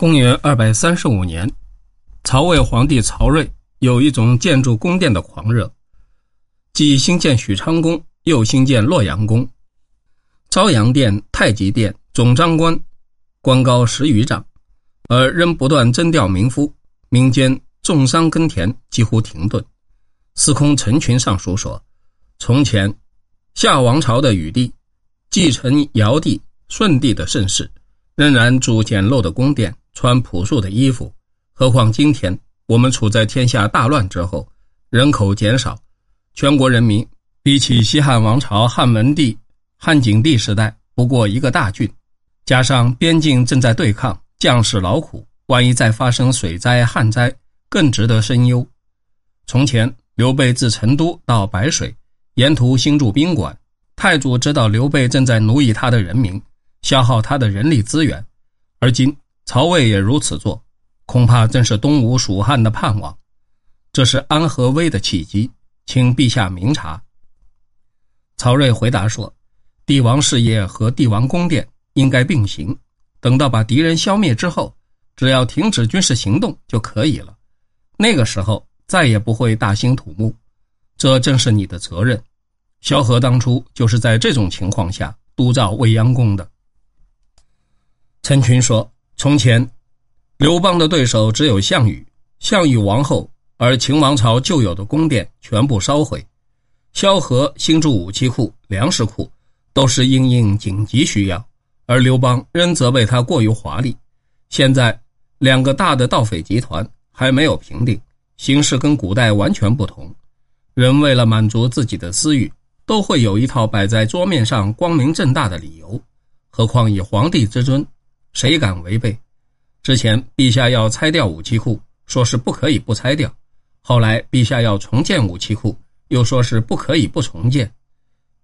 公元235年，曹魏皇帝曹睿有一种建筑宫殿的狂热，既兴建许昌宫，又兴建洛阳宫、朝阳殿、太极殿，总张官高10余丈，而仍不断征调民夫，民间种桑耕田几乎停顿。司空陈群上书说，从前夏王朝的禹帝继承尧帝、舜帝的盛世，仍然筑简陋的宫殿，穿朴素的衣服，何况今天我们处在天下大乱之后，人口减少，全国人民比起西汉王朝汉文帝、汉景帝时代不过一个大郡，加上边境正在对抗，将士劳苦，万一再发生水灾、旱灾，更值得深忧。从前刘备自成都到白水，沿途兴筑宾馆，太祖知道刘备正在奴役他的人民，消耗他的人力资源，而今曹魏也如此做，恐怕正是东吴蜀汉的盼望，这是安和危的契机，请陛下明察。曹睿回答说，帝王事业和帝王宫殿应该并行，等到把敌人消灭之后，只要停止军事行动就可以了，那个时候再也不会大兴土木，这正是你的责任。萧何当初就是在这种情况下督造未央宫的。陈群说，从前刘邦的对手只有项羽，项羽亡后，而秦王朝旧有的宫殿全部烧毁，萧何兴筑武器库、粮食库，都是因应紧急需要，而刘邦仍责备他过于华丽。现在两个大的盗匪集团还没有平定，形势跟古代完全不同，人为了满足自己的私欲，都会有一套摆在桌面上光明正大的理由，何况以皇帝之尊，谁敢违背？之前陛下要拆掉武器库，说是不可以不拆掉，后来陛下要重建武器库，又说是不可以不重建，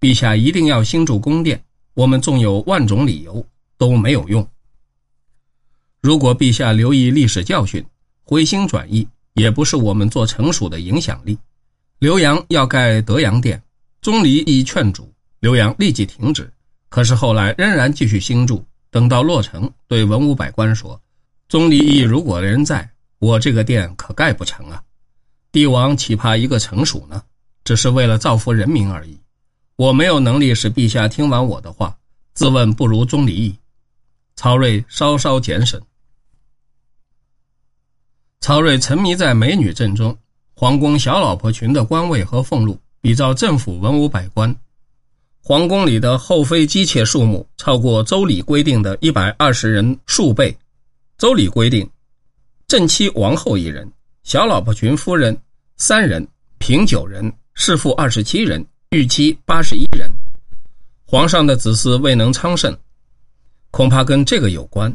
陛下一定要兴筑宫殿，我们纵有万种理由都没有用。如果陛下留意历史教训，回心转意，也不是我们做臣属的影响力。刘阳要盖德阳殿，钟离一劝阻，刘阳立即停止，可是后来仍然继续兴筑，等到落成，对文武百官说，钟离义如果人在，我这个殿可盖不成啊，帝王岂怕一个臣属呢？只是为了造福人民而已，我没有能力使陛下听完我的话，自问不如钟离义。曹睿稍稍减省。曹睿沉迷在美女阵中，皇宫小老婆群的官位和俸禄比照政府文武百官，皇宫里的后妃姬妾数目超过周礼规定的120人数倍。周礼规定，正妻王后一人，小老婆群夫人3人，嫔9人，侍妇27人，御妻81人。皇上的子嗣未能昌盛，恐怕跟这个有关。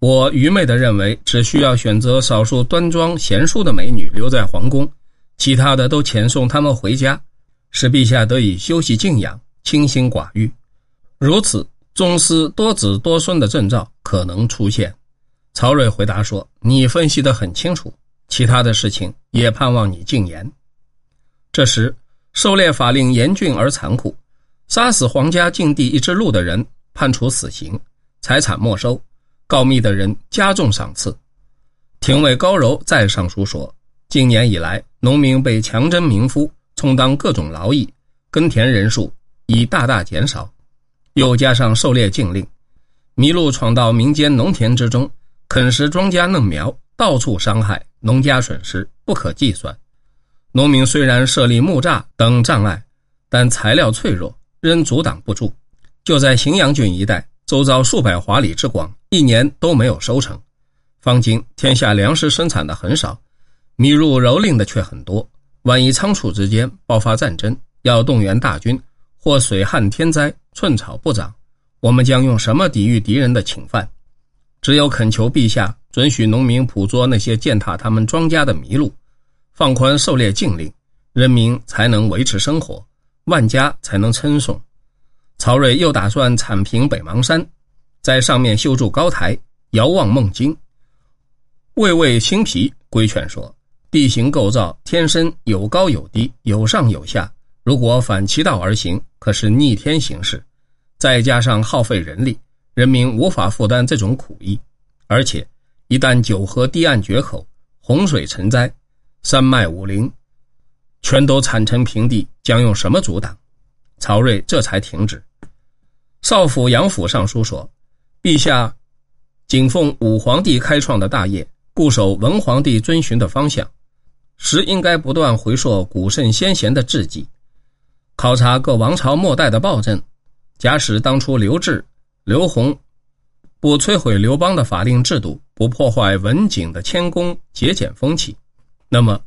我愚昧地认为，只需要选择少数端庄贤淑的美女留在皇宫，其他的都遣送他们回家，使陛下得以休息静养，清心寡欲，如此宗师多子多孙的征兆可能出现。曹睿回答说，你分析得很清楚，其他的事情也盼望你进言。这时狩猎法令严峻而残酷，杀死皇家禁地一只鹿的人判处死刑，财产没收，告密的人加重赏赐。廷尉高柔再上书说，今年以来，农民被强征民夫，充当各种劳役，耕田人数已大大减少，又加上狩猎禁令，麋鹿闯到民间农田之中，啃食庄稼嫩苗，到处伤害，农家损失不可计算。农民虽然设立木栅等障碍，但材料脆弱，仍阻挡不住。就在荥阳郡一带，周遭数百华里之广，一年都没有收成。方今天下粮食生产的很少，迷入蹂躏的却很多，万一仓储之间爆发战争，要动员大军，或水旱天灾，寸草不长，我们将用什么抵御敌人的侵犯？只有恳求陛下准许农民捕捉那些践踏他们庄稼的麋鹿，放宽狩猎禁令，人民才能维持生活，万家才能称颂。曹睿又打算铲平北邙山，在上面修筑高台，遥望孟津。魏魏辛毗规劝说，地形构造天生有高有低，有上有下，如果反其道而行，可是逆天行事，再加上耗费人力，人民无法负担这种苦役，而且一旦九河堤岸决口，洪水成灾，山脉武林全都铲成平地，将用什么阻挡？曹睿这才停止。少府杨府上书说，陛下谨奉武皇帝开创的大业，固守文皇帝遵循的方向，实应该不断回溯古圣先贤的事迹，考察各王朝末代的暴政。假使当初刘志、刘弘不摧毁刘邦的法令制度，不破坏文景的谦恭节俭风气，那么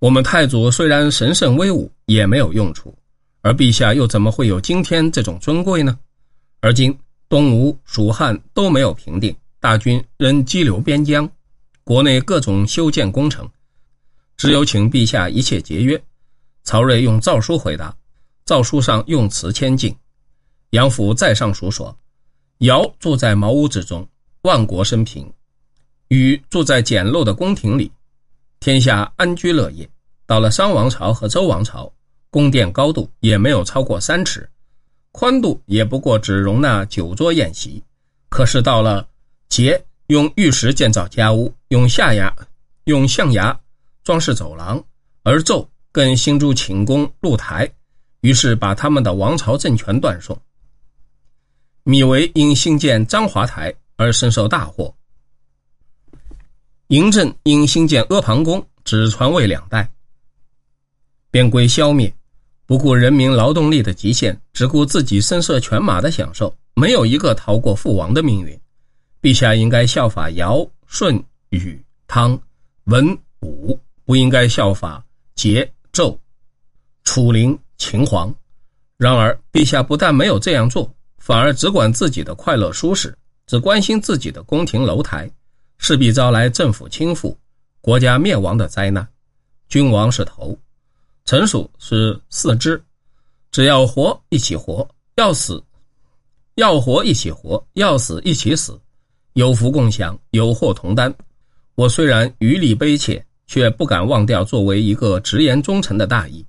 我们太祖虽然神圣威武，也没有用处，而陛下又怎么会有今天这种尊贵呢？而今东吴、蜀汉都没有平定，大军仍激流边疆，国内各种修建工程，只有请陛下一切节约。曹睿用诏书回答，诏书上用词谦敬。杨府再上书说，尧住在茅屋之中，万国生平，禹住在简陋的宫廷里，天下安居乐业。到了商王朝和周王朝，宫殿高度也没有超过3尺，宽度也不过只容纳9桌宴席。可是到了桀，用玉石建造家屋，用象牙装饰走廊，而纣更兴筑寝宫露台，于是把他们的王朝政权断送。米维因兴建章华台而深受大祸，嬴政因兴建阿房宫只传位2代，便归消灭，不顾人民劳动力的极限，只顾自己声色犬马的享受，没有一个逃过覆亡的命运。陛下应该效法尧、舜、禹、汤、文、武，不应该效法桀、纣、楚、灵、秦皇。然而陛下不但没有这样做，反而只管自己的快乐舒适，只关心自己的宫廷楼台，势必招来政府倾覆、国家灭亡的灾难。君王是头，臣属是4肢，只要活一起活，要活一起活，要死一起死，有福共享，有祸同担。我虽然余力悲切，却不敢忘掉作为一个直言忠诚的大义。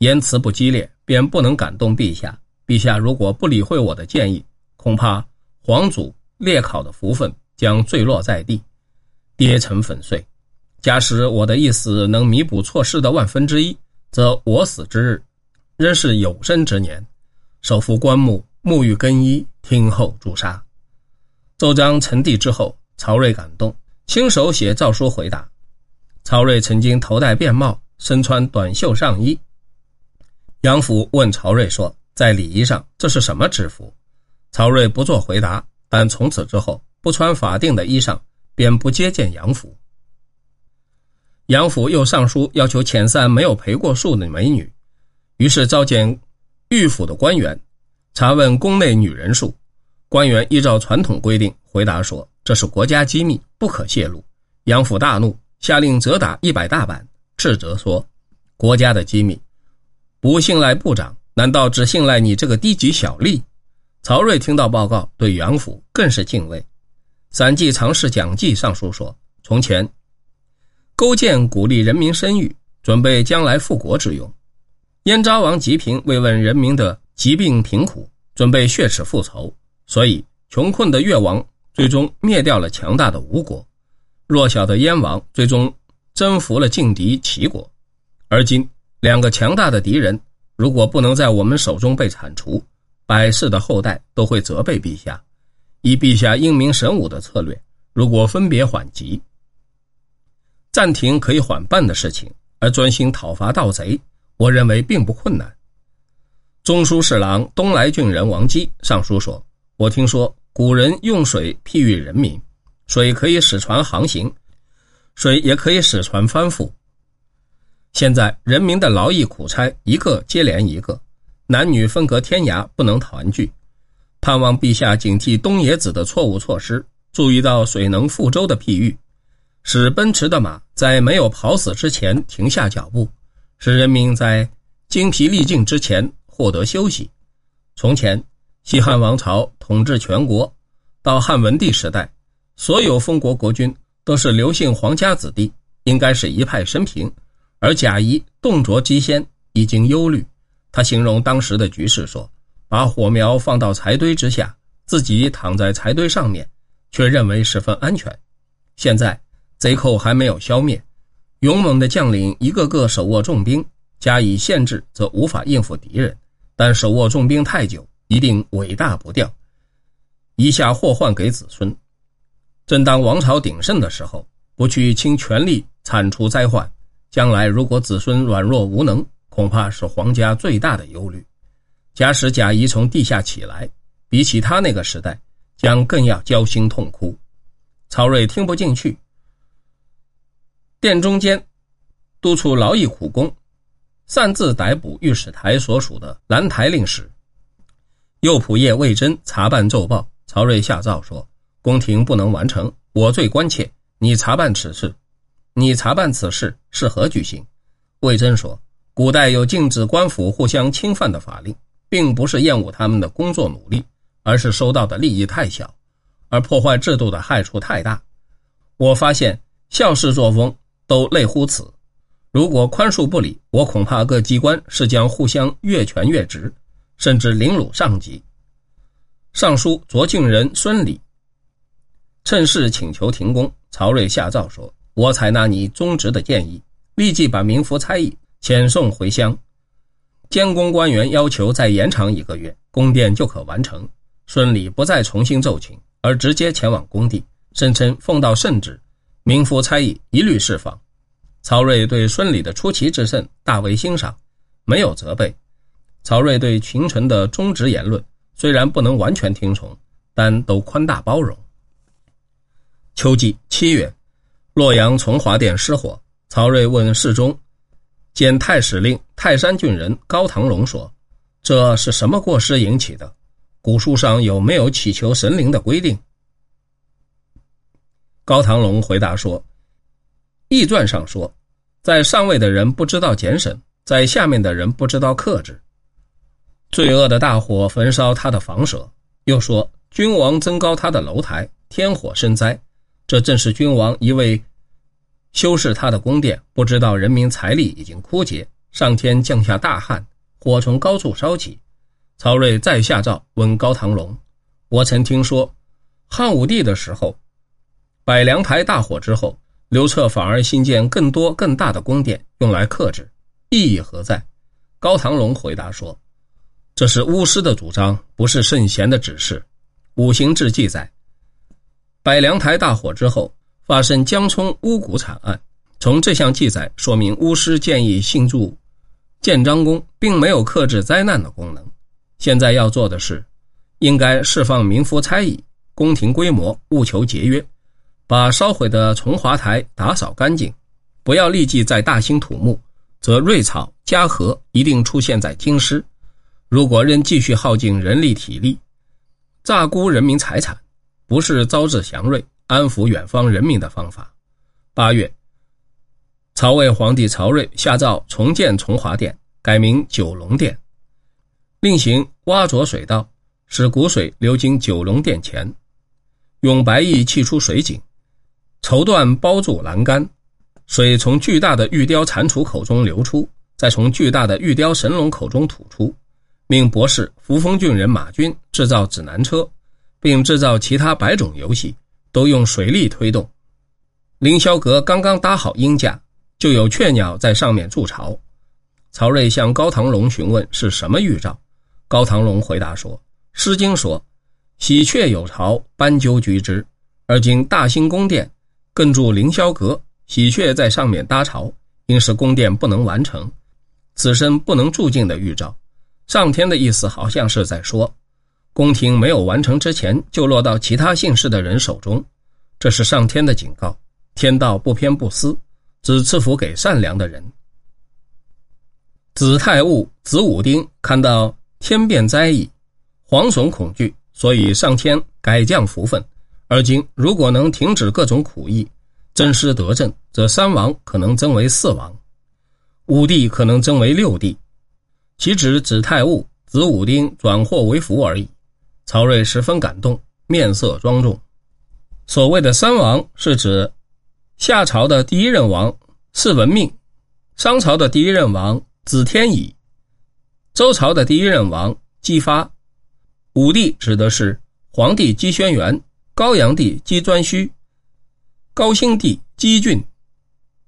言辞不激烈，便不能感动陛下。陛下如果不理会我的建议，恐怕皇祖列考的福分将坠落在地，跌成粉碎。假使我的一死能弥补错失的1/1000，则我死之日仍是有生之年，手扶棺木，沐浴更衣，听候诛杀。奏章呈递之后，曹睿感动，亲手写诏书回答。曹睿曾经头戴便帽，身穿短袖上衣。杨府问曹睿说，在礼仪上这是什么制服？曹睿不做回答，但从此之后不穿法定的衣裳，便不接见杨府。杨府又上书要求遣散没有陪过树的美女，于是召见御府的官员，查问宫内女人数。官员依照传统规定回答说，这是国家机密，不可泄露。杨府大怒，下令责打100大板，斥责说，国家的机密不信赖部长，难道只信赖你这个低级小吏？曹睿听到报告，对杨府更是敬畏。散骑常侍蒋济上书说，从前勾践鼓励人民生育，准备将来复国之用。燕昭王吉平慰问人民的疾病贫苦，准备血耻复仇，所以穷困的越王最终灭掉了强大的吴国，弱小的燕王最终征服了劲敌齐国。而今2个强大的敌人如果不能在我们手中被铲除，百世的后代都会责备陛下。以陛下英明神武的策略，如果分别缓急，暂停可以缓办的事情，而专心讨伐盗贼，我认为并不困难。中书侍郎东莱郡人王基上书说，我听说古人用水譬喻人民，水可以使船航行，水也可以使船翻覆。现在人民的劳役苦差一个接连一个，男女分隔天涯，不能团聚。盼望陛下警惕东野子的错误措施，注意到水能覆舟的譬喻，使奔驰的马在没有跑死之前停下脚步，使人民在精疲力尽之前获得休息。从前西汉王朝统治全国，到汉文帝时代，所有封国国君都是刘姓皇家子弟，应该是一派生平。而贾谊动辄机先，已经忧虑。他形容当时的局势说，把火苗放到柴堆之下，自己躺在柴堆上面，却认为十分安全。现在贼寇还没有消灭，勇猛的将领一个个手握重兵，加以限制则无法应付敌人，但手握重兵太久，一定伟大不掉，遗下祸患给子孙。正当王朝鼎盛的时候，不去倾全力铲除灾患，将来如果子孙软弱无能，恐怕是皇家最大的忧虑。假使贾谊从地下起来，比起他那个时代，将更要焦心痛哭。曹睿听不进去，殿中间督促劳役苦工，擅自逮捕御史台所属的蓝台令史。右仆射魏征查办奏报，曹睿下诏说，宫廷不能完成，我最关切，你查办此事是何举行？魏征说，古代有禁止官府互相侵犯的法令，并不是厌恶他们的工作努力，而是收到的利益太小，而破坏制度的害处太大。我发现校士作风都类乎此，如果宽恕不理，我恐怕各机关是将互相越权越职，甚至凌辱上级。尚书涿郡人孙礼趁势请求停工，曹睿下诏说，我采纳你忠直的建议，立即把民服差役遣送回乡。监工官员要求再延长1个月，宫殿就可完成。孙礼不再重新奏请，而直接前往工地，声称奉到圣旨，民服差役一律释放。曹睿对孙礼的出奇制胜大为欣赏，没有责备。曹睿对群臣的忠直言论虽然不能完全听从，但都宽大包容。秋季7月，洛阳从华殿失火，曹睿问侍中兼太史令泰山郡人高唐荣说，这是什么过失引起的？古书上有没有祈求神灵的规定？高唐荣回答说，易传上说，在上位的人不知道俭省，在下面的人不知道克制。罪恶的大火焚烧他的房舍，又说君王增高他的楼台，天火生灾，这正是君王一味修饰他的宫殿，不知道人民财力已经枯竭，上天降下大旱，火从高处烧起。曹睿再下诏问高唐荣，我曾听说汉武帝的时候，百梁台大火之后，刘彻反而新建更多更大的宫殿用来克制，意义何在？高唐荣回答说，这是巫师的主张，不是圣贤的指示。五行志记载，百梁台大火之后发生江葱巫蛊惨案，从这项记载说明巫师建议兴筑建章宫，并没有克制灾难的功能。现在要做的是应该释放民夫差役，宫廷规模务求节约，把烧毁的从华台打扫干净，不要立即再大兴土木，则瑞草嘉禾一定出现在京师，如果仍继续耗尽人力体力，榨沽人民财产，不是招致祥瑞安抚远方人民的方法。8月，曹魏皇帝曹睿下诏重建从华殿，改名九龙殿，另行挖掘水道，使谷水流经九龙殿前，用白蚁砌出水井，绸缎包住栏杆，水从巨大的玉雕蟾蜍口中流出，再从巨大的玉雕神龙口中吐出。命博士扶风郡人马钧制造指南车，并制造其他100种游戏，都用水力推动。凌霄阁刚刚搭好鹰架，就有雀鸟在上面筑巢。曹睿向高唐荣询问是什么预兆，高唐荣回答说，诗经说，喜鹊有巢，斑鸠居之，而今大兴宫殿，更筑凌霄阁，喜鹊在上面搭巢，因是宫殿不能完成，此生不能住进的预兆。上天的意思好像是在说，宫廷没有完成之前就落到其他姓氏的人手中，这是上天的警告。天道不偏不私，只赐福给善良的人。子太戊、子午丁看到天变灾异，惶悚恐惧，所以上天改降福分。而今如果能停止各种苦役，真师得政，则3王可能增为4王，5帝可能增为6帝，岂止子太戊、子午丁转祸为福而已。曹睿十分感动，面色庄重。所谓的3王是指夏朝的第一任王是文命，商朝的第一任王子天乙，周朝的第一任王姬发。5帝指的是黄帝姬轩辕、高阳帝姬颛顼、高兴帝姬俊、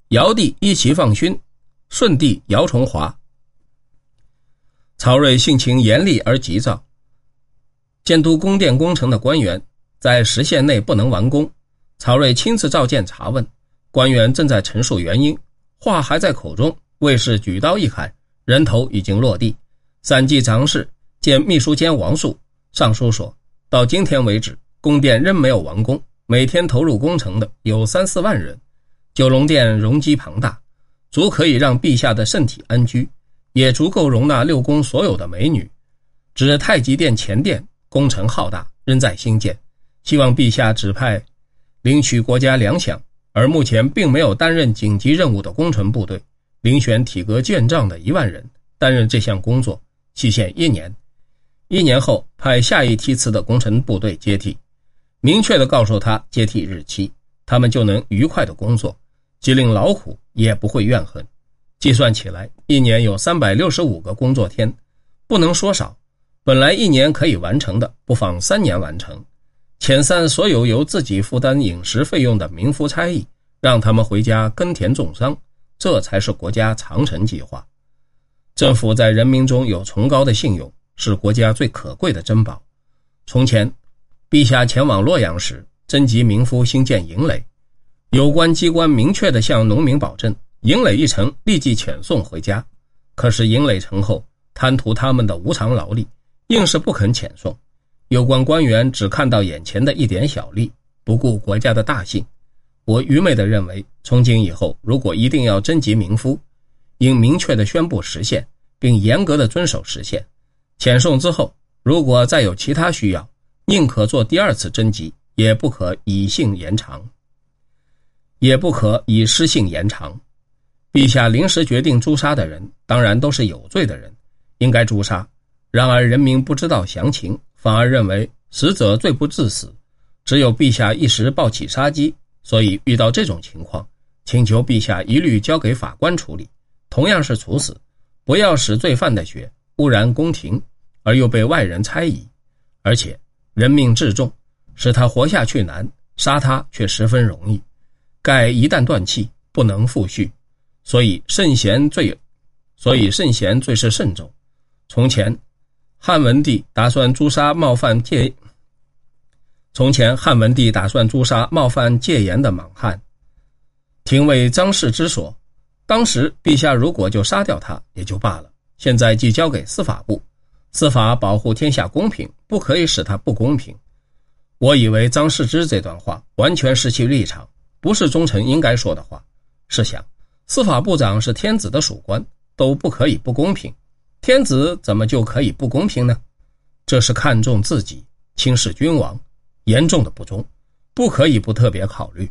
尧帝伊齐放勋、舜帝姚崇华。曹睿性情严厉而急躁，监督宫殿工程的官员在时限内不能完工，曹睿亲自召见查问，官员正在陈述原因，话还在口中，卫士举刀一砍，人头已经落地。散骑常侍见秘书监王肃上书说，到今天为止，宫殿仍没有完工，每天投入工程的有3-4万人，九龙殿容积庞大，足可以让陛下的圣体安居，也足够容纳六宫所有的美女，指太极殿前殿工程浩大，仍在兴建，希望陛下指派领取国家粮饷，而目前并没有担任紧急任务的工程部队，遴选体格健壮的1万人担任这项工作，期限1年，1年后派下一梯次的工程部队接替，明确地告诉他接替日期，他们就能愉快地工作，即令老虎也不会怨恨。计算起来，1年有365个工作天，不能说少，本来1年可以完成的，不妨3年完成。遣散所有由自己负担饮食费用的民夫差役，让他们回家耕田种桑，这才是国家长城计划。政府在人民中有崇高的信用，是国家最可贵的珍宝。从前，陛下前往洛阳时，征集民夫兴建营垒，有关机关明确地向农民保证，营垒一成立即遣送回家，可是营垒成后，贪图他们的无偿劳力，硬是不肯遣送，有关官员只看到眼前的一点小利，不顾国家的大幸。我愚昧地认为，从今以后，如果一定要征集民夫，应明确地宣布时限，并严格地遵守时限，遣送之后，如果再有其他需要，宁可做第2次征集，也不可以性延长，也不可以失性延长。陛下临时决定诛杀的人，当然都是有罪的人，应该诛杀。然而人民不知道详情，反而认为死者罪不至死，只有陛下一时抱起杀机，所以遇到这种情况，请求陛下一律交给法官处理，同样是处死，不要使罪犯的血污染宫廷，而又被外人猜疑。而且人命至重，使他活下去难，杀他却十分容易，盖一旦断气，不能复续。所以圣贤最是慎重。从前汉文帝打算诛杀冒犯戒严的莽汉廷尉张氏之所，当时陛下如果就杀掉他也就罢了，现在既交给司法部，司法保护天下公平，不可以使它不公平。我以为张氏之这段话完全失去立场，不是忠臣应该说的话。试想，司法部长是天子的属官，都不可以不公平，天子怎么就可以不公平呢？这是看重自己，轻视君王，严重的不忠，不可以不特别考虑。